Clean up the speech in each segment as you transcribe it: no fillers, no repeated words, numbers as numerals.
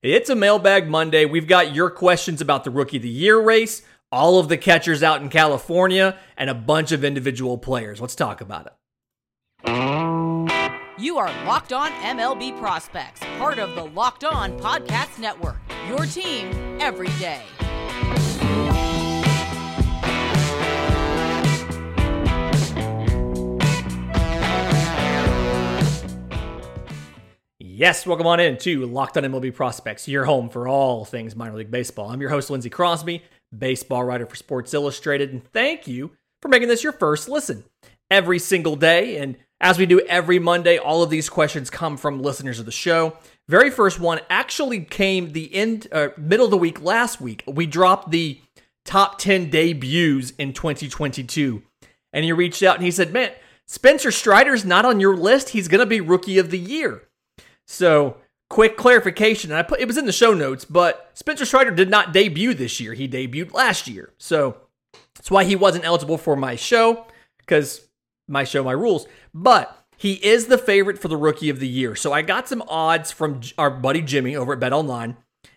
It's a Mailbag Monday. We've got your questions about the Rookie of the Year race, all of the catchers out in California, and a bunch of individual players. Let's talk about it. You are Locked On MLB Prospects, part of the Locked On Podcast Network, your team every day. Yes, welcome on in to Locked On MLB Prospects, your home for all things minor league baseball. I'm your host, Lindsey Crosby, baseball writer for Sports Illustrated, and thank you for making this your first listen every single day. And as we do every Monday, all of these questions come from listeners of the show. Very first one actually came the middle of the week last week. We dropped the top 10 debuts in 2022, and he reached out and he said, man, Spencer Strider's not on your list. He's going to be Rookie of the Year. So, quick clarification, and it was in the show notes, but Spencer Strider did not debut this year. He debuted last year. So, that's why he wasn't eligible for my show, because my show, my rules. But he is the favorite for the Rookie of the Year. So, I got some odds from our buddy Jimmy over at BetOnline,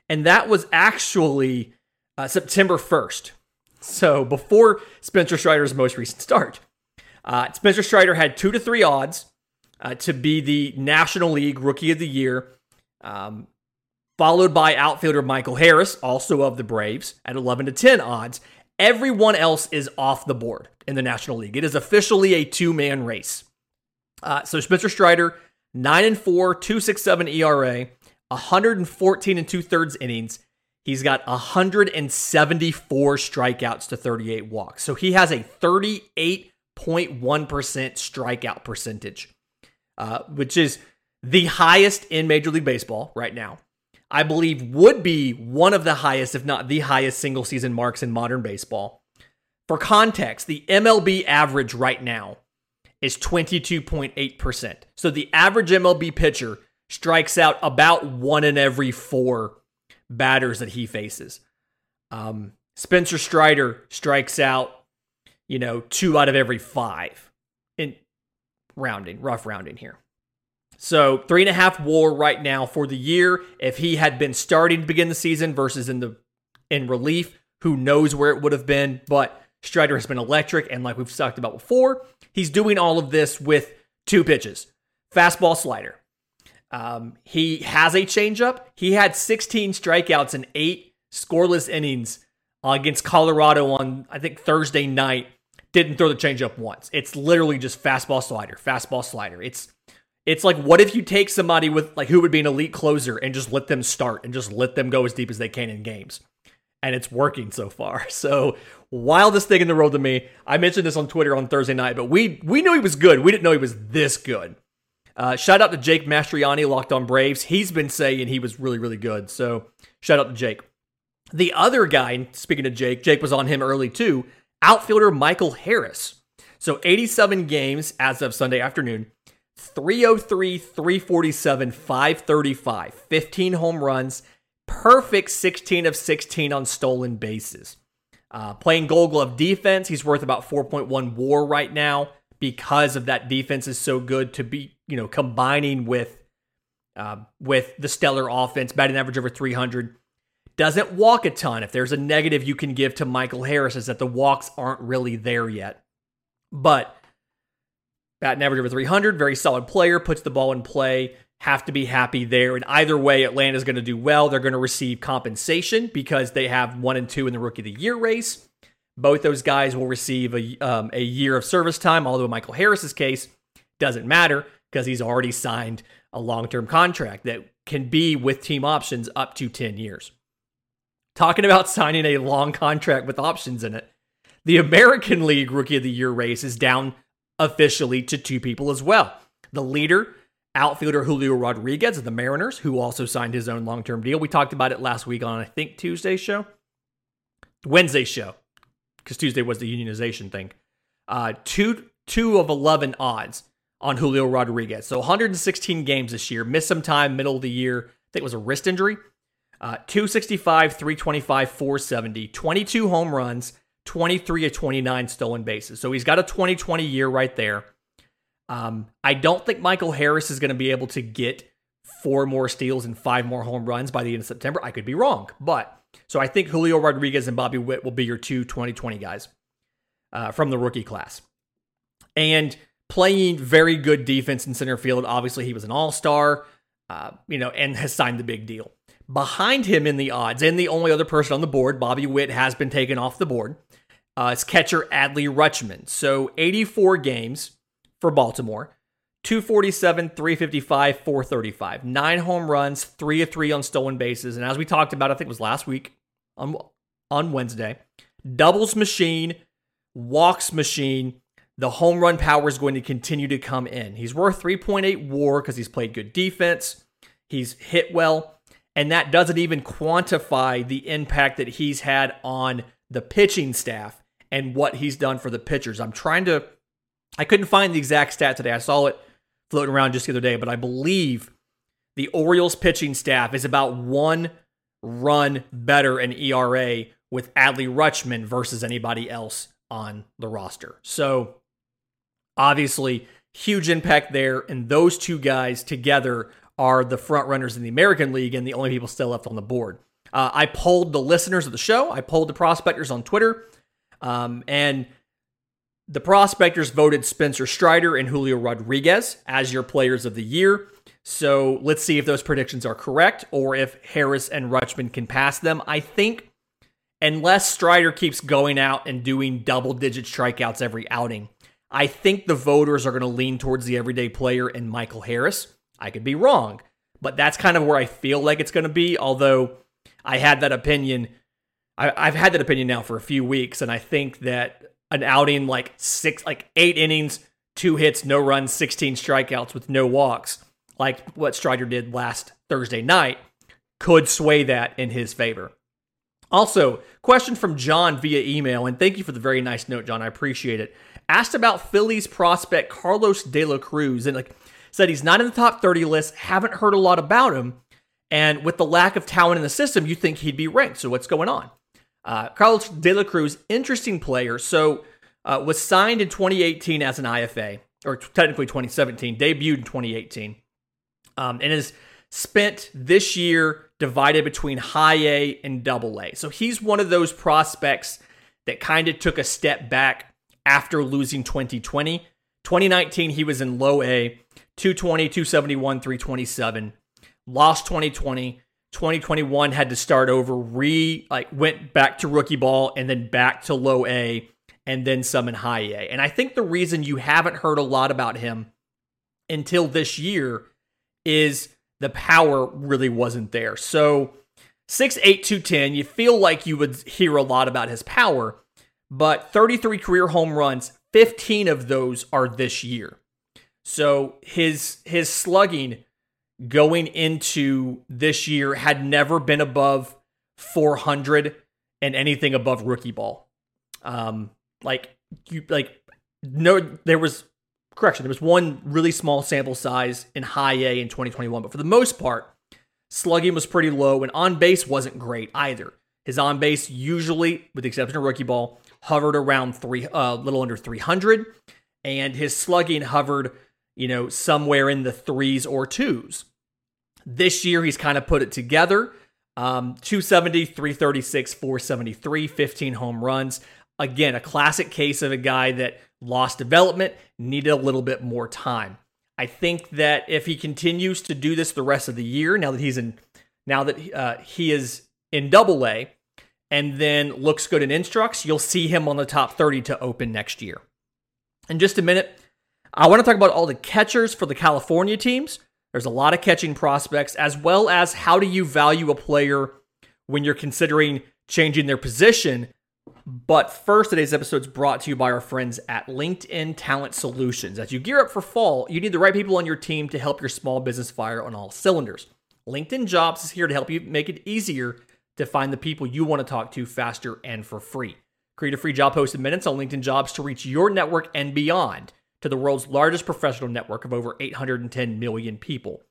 and that was actually September 1st. So, before Spencer Strider's most recent start. Spencer Strider had 2-3 odds to be the National League Rookie of the Year, followed by outfielder Michael Harris, also of the Braves, at 11-10 odds. Everyone else is off the board in the National League. It is officially a two-man race. So Spencer Strider, 9-4, 2.67 ERA, 114 2/3 innings. He's got 174 strikeouts to 38 walks. So he has a 38.1% strikeout percentage, which is the highest in Major League Baseball right now. I believe would be one of the highest, if not the highest, single season marks in modern baseball. For context, the MLB average right now is 22.8%. So the average MLB pitcher strikes out about one in every four batters that he faces. Spencer Strider strikes out, two out of every five. And rough rounding here. So 3.5 WAR right now for the year. If he had been starting to begin the season versus in relief, who knows where it would have been, but Strider has been electric. And like we've talked about before, he's doing all of this with two pitches, fastball, slider. He has a changeup. He had 16 strikeouts and 8 scoreless innings against Colorado on, I think, Thursday night. Didn't throw the changeup once. It's literally just fastball, slider, fastball, slider. It's like, what if you take somebody with who would be an elite closer and just let them start and just let them go as deep as they can in games? And it's working so far. So wildest thing in the world to me. I mentioned this on Twitter on Thursday night, but we knew he was good. We didn't know he was this good. Shout out to Jake Mastriani, Locked On Braves. He's been saying he was really, really good. So shout out to Jake. The other guy, speaking of Jake was on him early too. Outfielder Michael Harris. So 87 games as of Sunday afternoon, 303, 347, 535, 15 home runs, perfect 16 of 16 on stolen bases. Playing Gold Glove defense, he's worth about 4.1 WAR right now because of that defense is so good to be, combining with the stellar offense, batting average over 300. Doesn't walk a ton. If there's a negative you can give to Michael Harris is that the walks aren't really there yet. But batting average over 300, very solid player, puts the ball in play, have to be happy there. And either way, Atlanta's going to do well. They're going to receive compensation because they have 1 and 2 in the Rookie of the Year race. Both those guys will receive a year of service time, although in Michael Harris's case, doesn't matter because he's already signed a long-term contract that can be with team options up to 10 years. Talking about signing a long contract with options in it, the American League Rookie of the Year race is down officially to 2 people as well. The leader, outfielder Julio Rodriguez of the Mariners, who also signed his own long-term deal. We talked about it last week on, I think, Wednesday's show, because Tuesday was the unionization thing. 2 of 11 odds on Julio Rodriguez. So 116 games this year, missed some time, middle of the year. I think it was a wrist injury. 265, 325, 470, 22 home runs, 23 of 29 stolen bases. So he's got a 2020 year right there. I don't think Michael Harris is going to be able to get four more steals and five more home runs by the end of September. I could be wrong, but so I think Julio Rodriguez and Bobby Witt will be your two 2020 guys from the rookie class. And playing very good defense in center field. Obviously, he was an all-star, and has signed the big deal. Behind him in the odds, and the only other person on the board, Bobby Witt, has been taken off the board. It's catcher Adley Rutschman. So 84 games for Baltimore, 247, 355, 435, 9 home runs, 3 of 3 on stolen bases. And as we talked about, I think it was last week on Wednesday, doubles machine, walks machine, the home run power is going to continue to come in. He's worth 3.8 WAR because he's played good defense. He's hit well. And that doesn't even quantify the impact that he's had on the pitching staff and what he's done for the pitchers. I couldn't find the exact stat today. I saw it floating around just the other day, but I believe the Orioles pitching staff is about 1 run better in ERA with Adley Rutschman versus anybody else on the roster. So obviously, huge impact there. And those two guys together are the front runners in the American League and the only people still left on the board. I polled the listeners of the show. I polled the prospectors on Twitter. And the prospectors voted Spencer Strider and Julio Rodriguez as your players of the year. So let's see if those predictions are correct or if Harris and Rutschman can pass them. I think unless Strider keeps going out and doing double-digit strikeouts every outing, I think the voters are going to lean towards the everyday player and Michael Harris. I could be wrong, but that's kind of where I feel like it's going to be, although I had that opinion. I've had that opinion now for a few weeks, and I think that an outing like 8 innings, 2 hits, no runs, 16 strikeouts with no walks, like what Strider did last Thursday night, could sway that in his favor. Also, question from John via email, and thank you for the very nice note, John. I appreciate it. Asked about Phillies prospect Carlos de la Cruz, and said he's not in the top 30 list, haven't heard a lot about him, and with the lack of talent in the system, you think he'd be ranked. So what's going on? Carlos de la Cruz, interesting player. So was signed in 2018 as an IFA, or technically 2017, debuted in 2018, and has spent this year divided between high A and double A. So he's one of those prospects that kind of took a step back after losing 2020. 2019, he was in low A, 220, 271, 327. Lost 2020. 2021 had to start over, went back to rookie ball and then back to low A and then some in high A. And I think the reason you haven't heard a lot about him until this year is the power really wasn't there. So 6'8", 210, you feel like you would hear a lot about his power, but 33 career home runs, 15 of those are this year. So his slugging going into this year had never been above 400 and anything above rookie ball. There was one really small sample size in high A in 2021, but for the most part, slugging was pretty low and on base wasn't great either. His on base usually, with the exception of rookie ball, hovered around little under 300, and his slugging hovered, somewhere in the 3s or 2s. This year, he's kind of put it together. 270, 336, 473, 15 home runs. Again, a classic case of a guy that lost development, needed a little bit more time. I think that if he continues to do this the rest of the year, he is in double A and then looks good in instructs, you'll see him on the top 30 to open next year. In just a minute, I want to talk about all the catchers for the California teams. There's a lot of catching prospects, as well as how do you value a player when you're considering changing their position. But first, today's episode is brought to you by our friends at LinkedIn Talent Solutions. As you gear up for fall, you need the right people on your team to help your small business fire on all cylinders. LinkedIn Jobs is here to help you make it easier to find the people you want to talk to faster and for free. Create a free job post in minutes on LinkedIn Jobs to reach your network and beyond to the world's largest professional network of over 810 million people.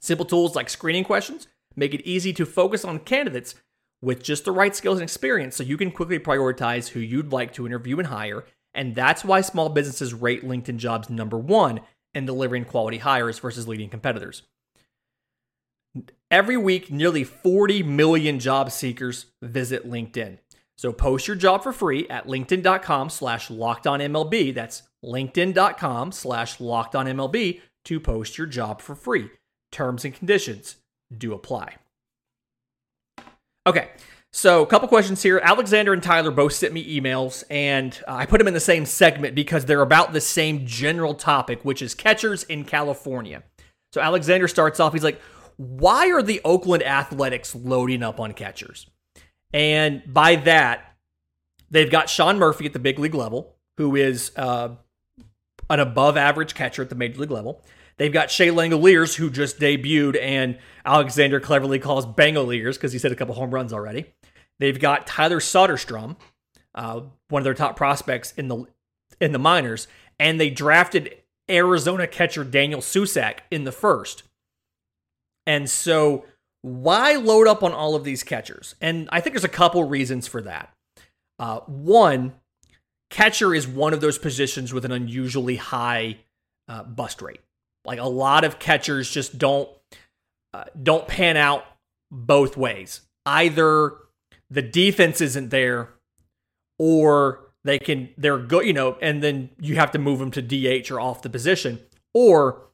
Simple tools like screening questions make it easy to focus on candidates with just the right skills and experience so you can quickly prioritize who you'd like to interview and hire. And that's why small businesses rate LinkedIn Jobs number 1 in delivering quality hires versus leading competitors. Every week, nearly 40 million job seekers visit LinkedIn. So post your job for free at linkedin.com/lockedonmlb. That's linkedin.com/lockedonmlb to post your job for free. Terms and conditions do apply. Okay, so a couple questions here. Alexander and Tyler both sent me emails, and I put them in the same segment because they're about the same general topic, which is catchers in California. So Alexander starts off, he's like, why are the Oakland Athletics loading up on catchers? And by that, they've got Sean Murphy at the big league level, who is an above-average catcher at the major league level. They've got Shea Langeliers, who just debuted, and Alexander cleverly calls Bangoliers because he's hit a couple home runs already. They've got Tyler Soderstrom, one of their top prospects in the minors, and they drafted Arizona catcher Daniel Susak in the first. And so why load up on all of these catchers? And I think there's a couple reasons for that. One, catcher is one of those positions with an unusually high bust rate. Like a lot of catchers just don't pan out both ways. Either the defense isn't there, or they're good, you know, and then you have to move them to DH or off the position, or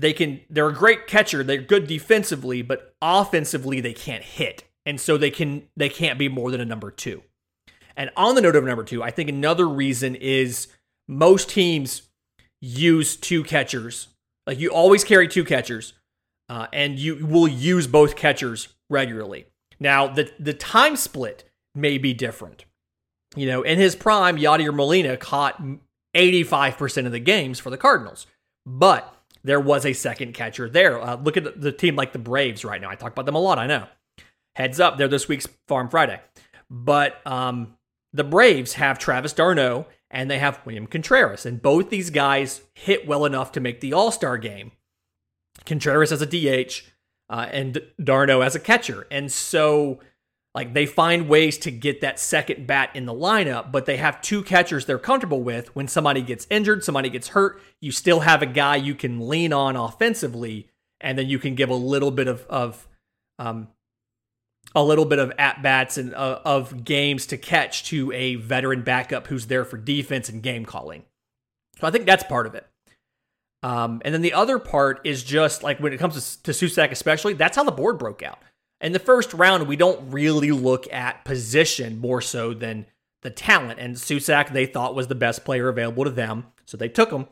they're a great catcher, they're good defensively, but offensively they can't hit, and so they can't be more than a number two. And on the note of number two, I think another reason is most teams use two catchers. Like you always carry two catchers, and you will use both catchers regularly. Now, the time split may be different. You know, in his prime, Yadier Molina caught 85% of the games for the Cardinals, but there was a second catcher there. Look at the team like the Braves right now. I talk about them a lot, I know. Heads up, they're this week's Farm Friday. But the Braves have Travis Darno, and they have William Contreras. And both these guys hit well enough to make the All-Star game. Contreras as a DH and Darno as a catcher. And so like they find ways to get that second bat in the lineup, but they have two catchers they're comfortable with. When somebody gets injured, somebody gets hurt, you still have a guy you can lean on offensively, and then you can give a little bit of at-bats and of games to catch to a veteran backup who's there for defense and game calling. So I think that's part of it. And then the other part is just like when it comes to Susak especially, that's how the board broke out. In the first round, we don't really look at position more so than the talent. And Susak, they thought, was the best player available to them, so they took him.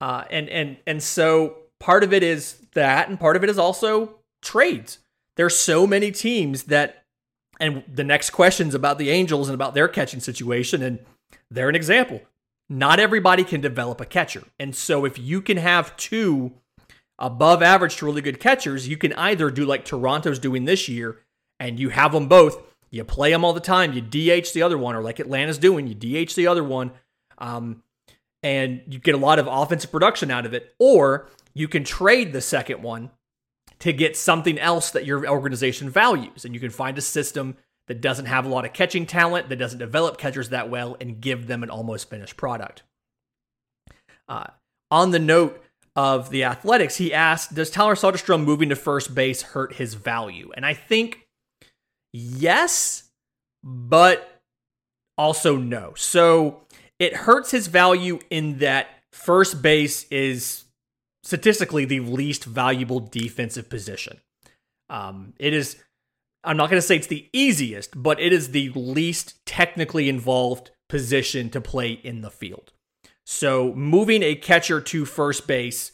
And so part of it is that, and part of it is also trades. There's so many teams that, and the next question's about the Angels and about their catching situation, and they're an example. Not everybody can develop a catcher. And so if you can have two above average to really good catchers, you can either do like Toronto's doing this year, and you have them both, you play them all the time, you DH the other one, or like Atlanta's doing, you DH the other one, and you get a lot of offensive production out of it, or you can trade the second one to get something else that your organization values. And you can find a system that doesn't have a lot of catching talent, that doesn't develop catchers that well, and give them an almost finished product. On the note of the Athletics, he asked, does Tyler Soderstrom moving to first base hurt his value? And I think yes, but also no. So it hurts his value in that first base is statistically the least valuable defensive position. It is, I'm not going to say it's the easiest, but it is the least technically involved position to play in the field. So moving a catcher to first base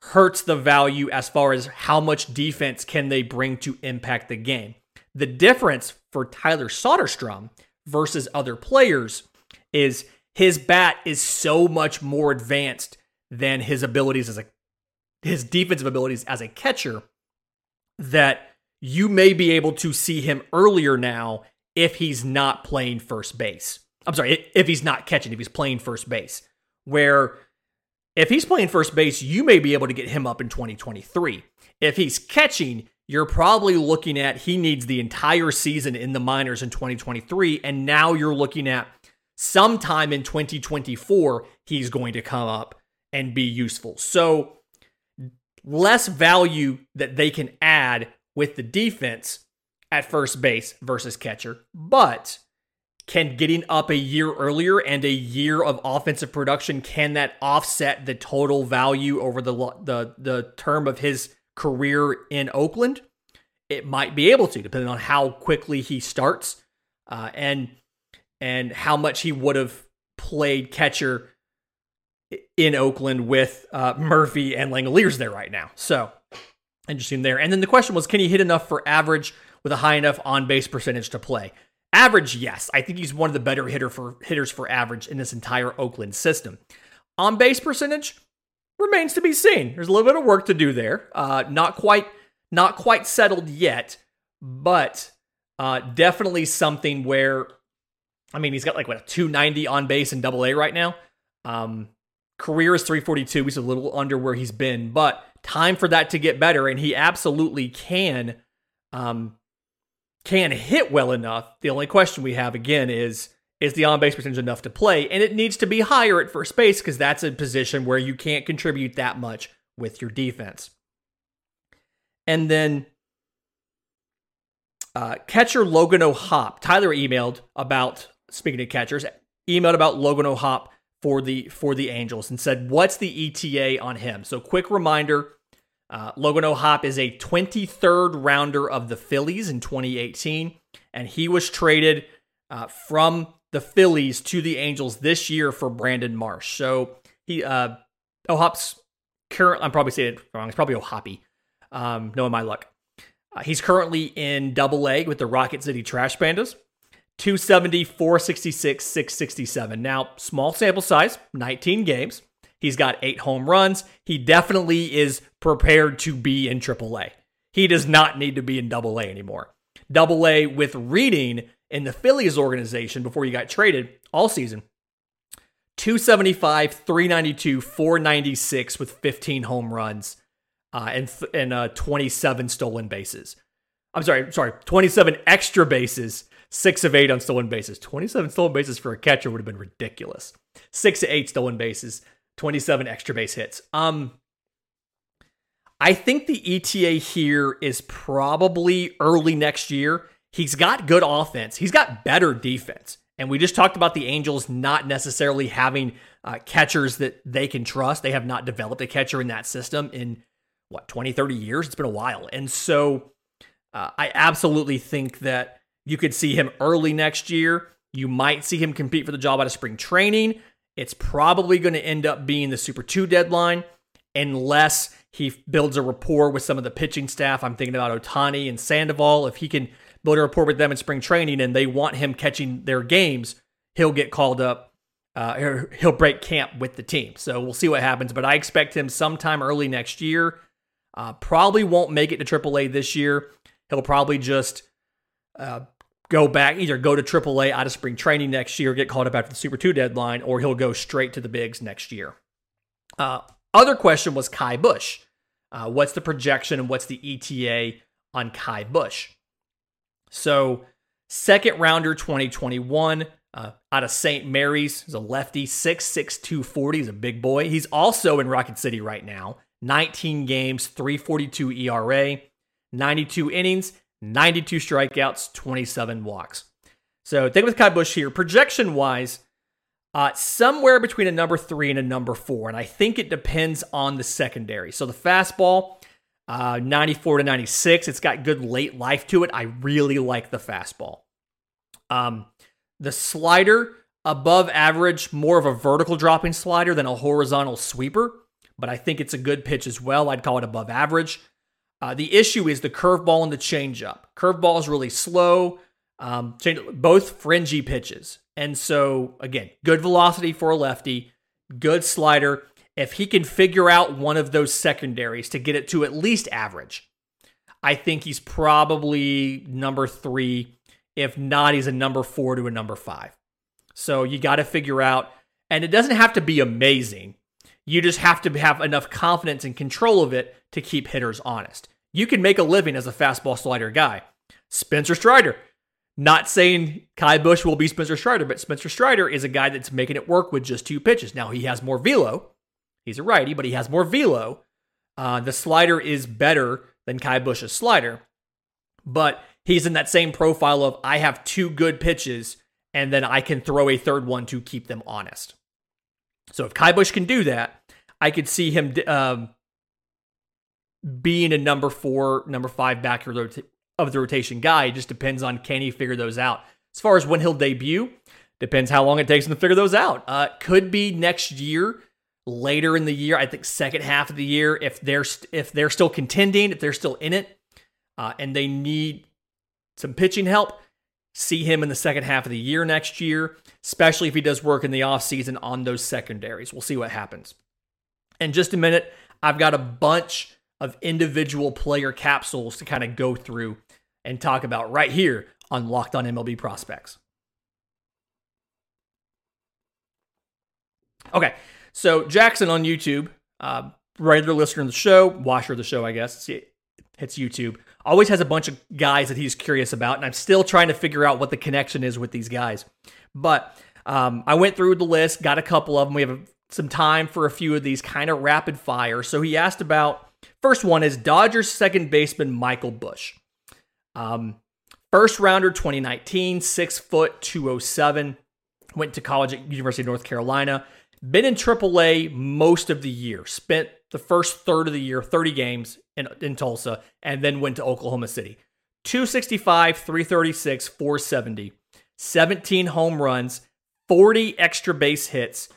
hurts the value as far as how much defense can they bring to impact the game. The difference for Tyler Soderstrom versus other players is his bat is so much more advanced than his abilities his defensive abilities as a catcher, that you may be able to see him earlier now if he's not playing first base. I'm sorry, if he's not catching, if he's playing first base. Where if he's playing first base, you may be able to get him up in 2023. If he's catching, you're probably looking at he needs the entire season in the minors in 2023, and now you're looking at sometime in 2024, he's going to come up and be useful. So less value that they can add with the defense at first base versus catcher. But can getting up a year earlier and a year of offensive production, can that offset the total value over the term of his career in Oakland? It might be able to, depending on how quickly he starts and how much he would have played catcher in Oakland with Murphy and Langeliers there right now. So interesting there. And then the question was, can he hit enough for average with a high enough on-base percentage to play? Average, yes. I think he's one of the better hitters for average in this entire Oakland system. On-base percentage remains to be seen. There's a little bit of work to do there. Not quite settled yet, but definitely something where, I mean, he's got like, what, a 290 on base in Double A right now. Career is 342. He's a little under where he's been, but time for that to get better, and he absolutely can hit well enough. The only question we have, again, is the on-base percentage enough to play? And it needs to be higher at first base because that's a position where you can't contribute that much with your defense. And then catcher Logan O'Hop. Tyler emailed about, speaking of catchers, emailed about Logan O'Hop for the Angels and said, what's the ETA on him? So quick reminder, Logan O'Hop is a 23rd rounder of the Phillies in 2018, and he was traded from the Phillies to the Angels this year for Brandon Marsh. So he O'Hop's current, I'm probably saying it wrong, it's probably O'Hoppy. Knowing my luck. He's currently in Double A with the Rocket City Trash Pandas. 270, 466, 667. Now, small sample size, 19 games. He's got 8 home runs. He definitely is prepared to be in Triple A. He does not need to be in Double A anymore. Double A with Reading in the Phillies organization before he got traded all season. 275, 392, 496 with 15 home runs. And 27 stolen bases. I'm sorry, 27 extra bases, 6 of 8 on stolen bases. 27 stolen bases for a catcher would have been ridiculous. 6 of 8 stolen bases, 27 extra base hits. I think the ETA here is probably early next year. He's got good offense. He's got better defense. And we just talked about the Angels not necessarily having catchers that they can trust. They have not developed a catcher in that system in 20-30 years? It's been a while. And so I absolutely think that you could see him early next year. You might see him compete for the job out of spring training. It's probably going to end up being the Super 2 deadline unless he builds a rapport with some of the pitching staff. I'm thinking about Ohtani and Sandoval. If he can build a rapport with them in spring training and they want him catching their games, he'll get called up. He'll break camp with the team. So we'll see what happens. But I expect him sometime early next year. Probably won't make it to AAA this year. He'll probably just go back, either go to AAA out of spring training next year, get called up after the Super 2 deadline, or he'll go straight to the bigs next year. Other question was Kai Bush. What's the projection and what's the ETA on Kai Bush? So second rounder 2021 out of St. Mary's. He's a lefty, 6'6", 240. He's a big boy. He's also in Rocket City right now. 19 games, 342 ERA, 92 innings, 92 strikeouts, 27 walks. So think with Kai Busch here, projection-wise, somewhere between a number 3 and a number 4, and I think it depends on the secondary. So the fastball, 94 to 96, it's got good late life to it. I really like the fastball. The slider, above average, more of a vertical dropping slider than a horizontal sweeper. But I think it's a good pitch as well. I'd call it above average. The issue is the curveball and the changeup. Curveball is really slow. Both fringy pitches. And so, again, good velocity for a lefty, good slider. If he can figure out one of those secondaries to get it to at least average, I think he's probably number 3. If not, he's a number 4 to a number 5. So you got to figure out, and it doesn't have to be amazing. You just have to have enough confidence and control of it to keep hitters honest. You can make a living as a fastball slider guy. Spencer Strider. Not saying Kai Busch will be Spencer Strider, but Spencer Strider is a guy that's making it work with just 2 pitches. Now, he has more velo. He's a righty, but he has more velo The slider is better than Kai Busch's slider, but he's in that same profile of I have two good pitches and then I can throw a third one to keep them honest. So if Kai Busch can do that, I could see him being a number four, number five back of the rotation guy. It just depends on can he figure those out. As far as when he'll debut, depends how long it takes him to figure those out. Could be next year, later in the year. I think second half of the year, if they're still contending, if they're still in it, and they need some pitching help, see him in the second half of the year next year, especially if he does work in the offseason on those secondaries. We'll see what happens. In just a minute, I've got a bunch of individual player capsules to kind of go through and talk about right here on Locked On MLB Prospects. Okay, so Jackson on YouTube, regular listener of the show, watcher of the show, I guess. It's YouTube. Always has a bunch of guys that he's curious about, and I'm still trying to figure out what the connection is with these guys. But I went through the list, got a couple of them. We have some time for a few of these kind of rapid fire. So he asked about, first one is Dodgers second baseman Michael Busch. First rounder 2019, 6 foot, 207. Went to college at University of North Carolina. Been in AAA most of the year. Spent the first third of the year, 30 games in Tulsa, and then went to Oklahoma City. 265, 336, 470. 17 home runs, 40 extra base hits,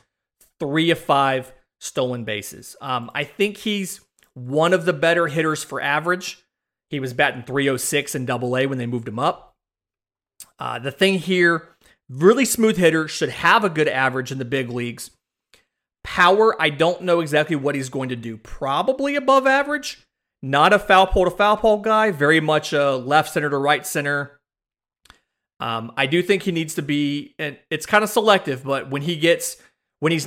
3 of 5 stolen bases. I think he's one of the better hitters for average. He was batting 306 in AA when they moved him up. The thing here, really smooth hitter, should have a good average in the big leagues. Power, I don't know exactly what he's going to do. Probably above average. Not a foul pole to foul pole guy. Very much a left center to right center. I do think he needs to be, and it's kind of selective, but when he's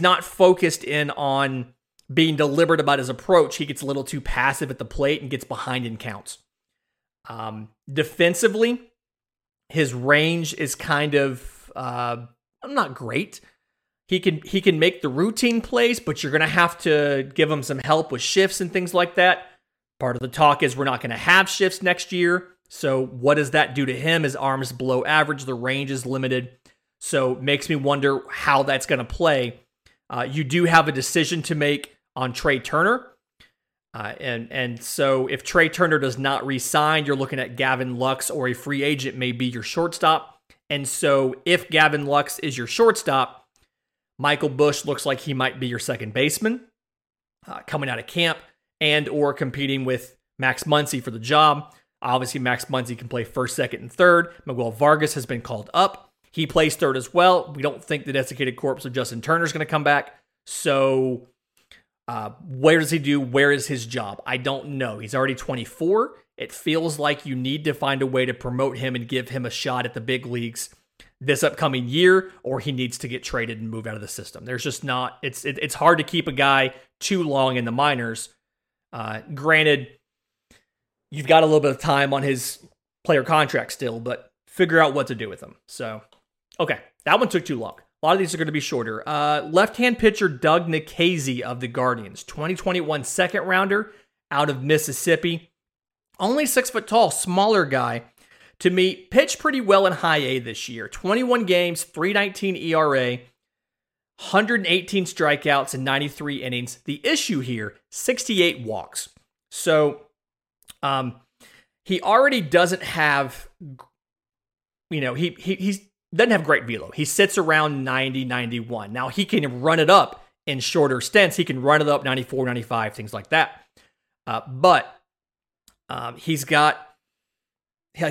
not focused in on being deliberate about his approach, he gets a little too passive at the plate and gets behind in counts. Defensively, his range is kind of not great. He can make the routine plays, but you're going to have to give him some help with shifts and things like that. Part of the talk is we're not going to have shifts next year. So what does that do to him? His arm is below average. The range is limited. So it makes me wonder how that's going to play. You do have a decision to make on Trey Turner. And so if Trey Turner does not re-sign, you're looking at Gavin Lux, or a free agent may be your shortstop. And so if Gavin Lux is your shortstop, Michael Busch looks like he might be your second baseman coming out of camp, and or competing with Max Muncy for the job. Obviously, Max Muncy can play first, second, and third. Miguel Vargas has been called up. He plays third as well. We don't think the desiccated corpse of Justin Turner is going to come back. So where does he do? Where is his job? I don't know. He's already 24. It feels like you need to find a way to promote him and give him a shot at the big leagues this upcoming year, or he needs to get traded and move out of the system. There's just not, it's hard to keep a guy too long in the minors. Granted, you've got a little bit of time on his player contract still, but figure out what to do with him. So, okay, that one took too long. A lot of these are going to be shorter. Left-hand pitcher Doug Nikhazy of the Guardians, 2021 second rounder out of Mississippi. Only 6 foot tall, smaller guy. To me, pitched pretty well in high A this year. 21 games, 3.19 ERA, 118 strikeouts in 93 innings. The issue here, 68 walks. So he already doesn't have, he doesn't have great velo. He sits around 90, 91. Now he can run it up in shorter stints. He can run it up 94, 95, things like that. But he's got,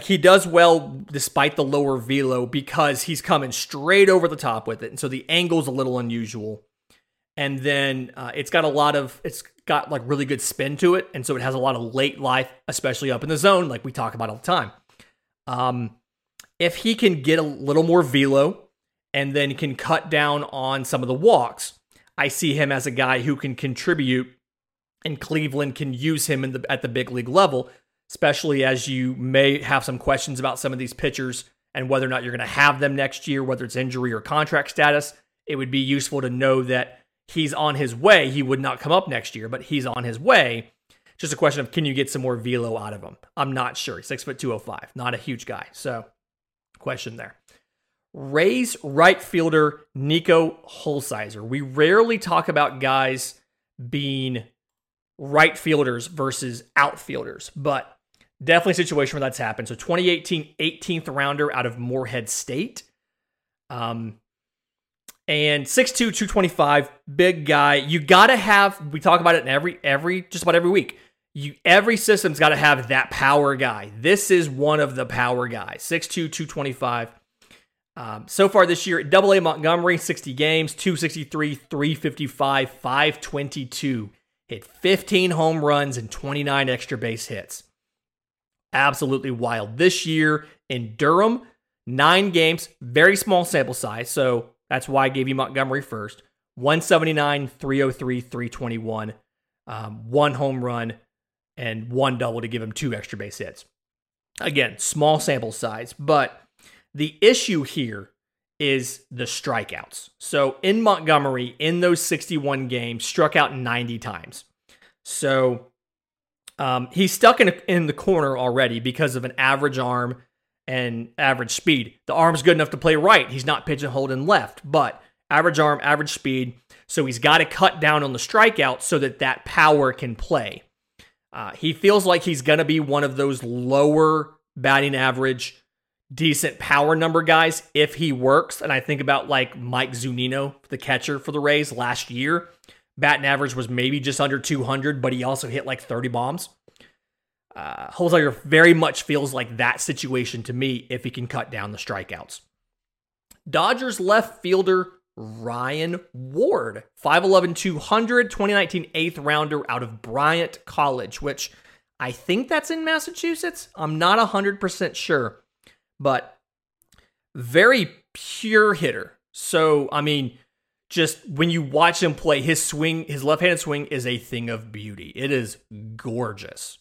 he does well despite the lower velo because he's coming straight over the top with it. And so the angle's a little unusual. And then it's got like really good spin to it. And so it has a lot of late life, especially up in the zone, like we talk about all the time. If he can get a little more velo and then can cut down on some of the walks, I see him as a guy who can contribute, and Cleveland can use him at the big league level, especially as you may have some questions about some of these pitchers and whether or not you're going to have them next year, whether it's injury or contract status. It would be useful to know that he's on his way. He would not come up next year, but he's on his way. Just a question of, can you get some more velo out of him? I'm not sure. 6 foot 205, not a huge guy. So question there. Rays right fielder Nico Holsizer. We rarely talk about guys being right fielders versus outfielders, but definitely a situation where that's happened. So 2018 18th rounder out of Moorhead State. And 6'2", 225, big guy. You got to have, we talk about it in just about every week. Every system's got to have that power guy. This is one of the power guys. 6'2", 225. So far this year, Double A Montgomery, 60 games, 263, 355, 522. Hit 15 home runs and 29 extra base hits. Absolutely wild. This year in Durham, 9 games, very small sample size. So that's why I gave you Montgomery first. 179, 303, 321, 1 home run and 1 double to give him 2 extra base hits. Again, small sample size, but the issue here is the strikeouts. So in Montgomery, in those 61 games, struck out 90 times. So he's stuck in the corner already because of an average arm and average speed. The arm's good enough to play right. He's not pigeonholed in left, but average arm, average speed. So he's got to cut down on the strikeouts so that power can play. He feels like he's going to be one of those lower batting average decent power number guys if he works. And I think about like Mike Zunino, the catcher for the Rays last year. Batting average was maybe just under 200, but he also hit like 30 bombs. Holsizer very much feels like that situation to me if he can cut down the strikeouts. Dodgers left fielder Ryan Ward, 5'11", 200, 2019 eighth rounder out of Bryant College, which I think that's in Massachusetts. I'm not 100% sure. But very pure hitter. So, I mean, just when you watch him play, his swing, his left-handed swing is a thing of beauty. It is gorgeous.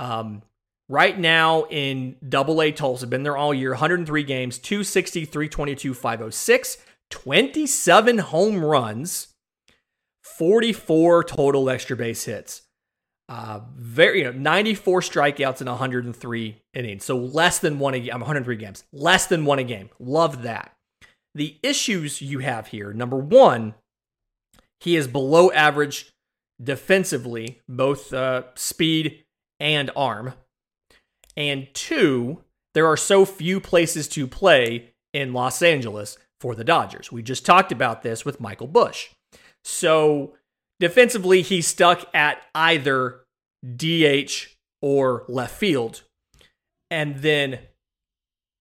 Right now in AA Tulsa, been there all year, 103 games, 260, 322, 506, 27 home runs, 44 total extra base hits. 94 strikeouts in 103 innings. So less than one a game, 103 games, less than one a game. Love that. The issues you have here, number one, he is below average defensively, both speed and arm. And two, there are so few places to play in Los Angeles for the Dodgers. We just talked about this with Michael Busch. So defensively, he's stuck at either DH or left field. And then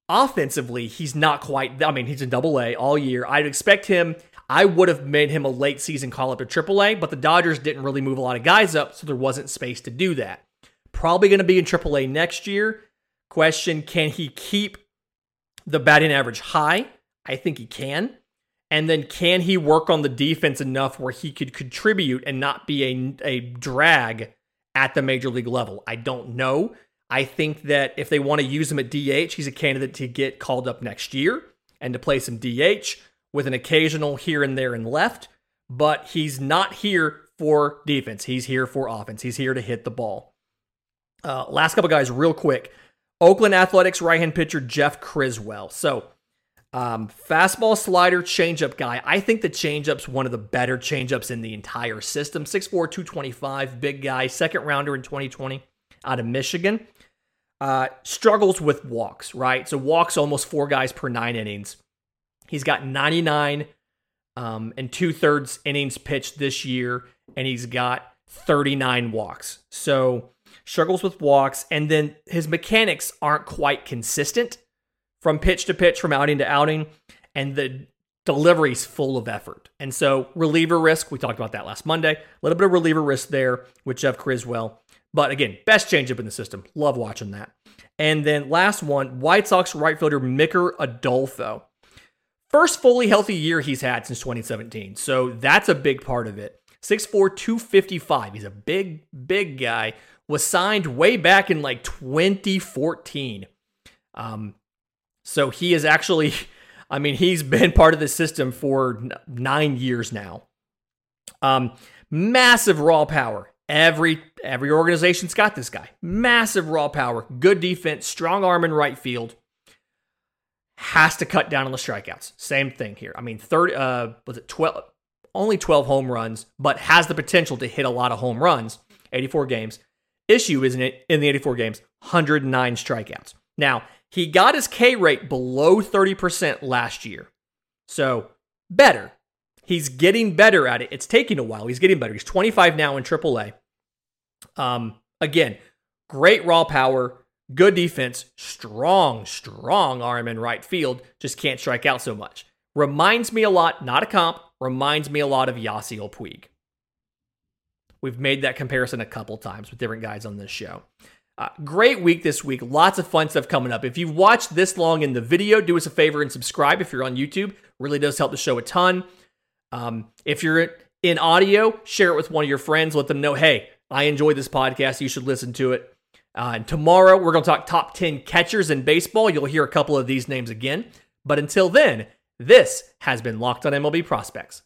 offensively, he's not quite, I mean, he's in AA all year. I'd expect him, I would have made him a late season call up to AAA, but the Dodgers didn't really move a lot of guys up, so there wasn't space to do that. Probably going to be in AAA next year. Question, can he keep the batting average high? I think he can. And then can he work on the defense enough where he could contribute and not be a drag at the major league level? I don't know. I think that if they want to use him at DH, he's a candidate to get called up next year and to play some DH with an occasional here and there and left. But he's not here for defense. He's here for offense. He's here to hit the ball. Last couple guys real quick. Oakland Athletics right-hand pitcher Jeff Criswell. So fastball, slider, changeup guy. I think the changeup's one of the better changeups in the entire system. 6'4", 225, big guy, second rounder in 2020 out of Michigan. Struggles with walks, right? So walks almost 4 guys per 9 innings. He's got 99 and 2/3 innings pitched this year, and he's got 39 walks. So struggles with walks, and then his mechanics aren't quite consistent from pitch to pitch, from outing to outing, and the delivery's full of effort. And so reliever risk, we talked about that last Monday. A little bit of reliever risk there with Jeff Criswell. But again, best changeup in the system. Love watching that. And then last one, White Sox right fielder Miker Adolfo. First fully healthy year he's had since 2017. So that's a big part of it. 6'4", 255. He's a big, big guy. Was signed way back in like 2014. So he is actually, I mean, he's been part of the system for 9 years now. Massive raw power, Every organization's got this guy. Massive raw power, good defense, strong arm in right field. Has to cut down on the strikeouts. Same thing here. I mean, 12? Only 12 home runs, but has the potential to hit a lot of home runs. 84 games. Issue is in the 84 games, 109 strikeouts. Now, he got his K rate below 30% last year. So, better. He's getting better at it. It's taking a while. He's getting better. He's 25 now in AAA. Again, great raw power, good defense, strong arm in right field, just can't strike out so much. Reminds me a lot, not a comp, reminds me a lot of Yasiel Puig. We've made that comparison a couple times with different guys on this show. Great week this week. Lots of fun stuff coming up. If you've watched this long in the video, do us a favor and subscribe if you're on YouTube. Really does help the show a ton. If you're in audio, share it with one of your friends. Let them know, hey, I enjoyed this podcast. You should listen to it. And tomorrow, we're going to talk top 10 catchers in baseball. You'll hear a couple of these names again. But until then, this has been Locked on MLB Prospects.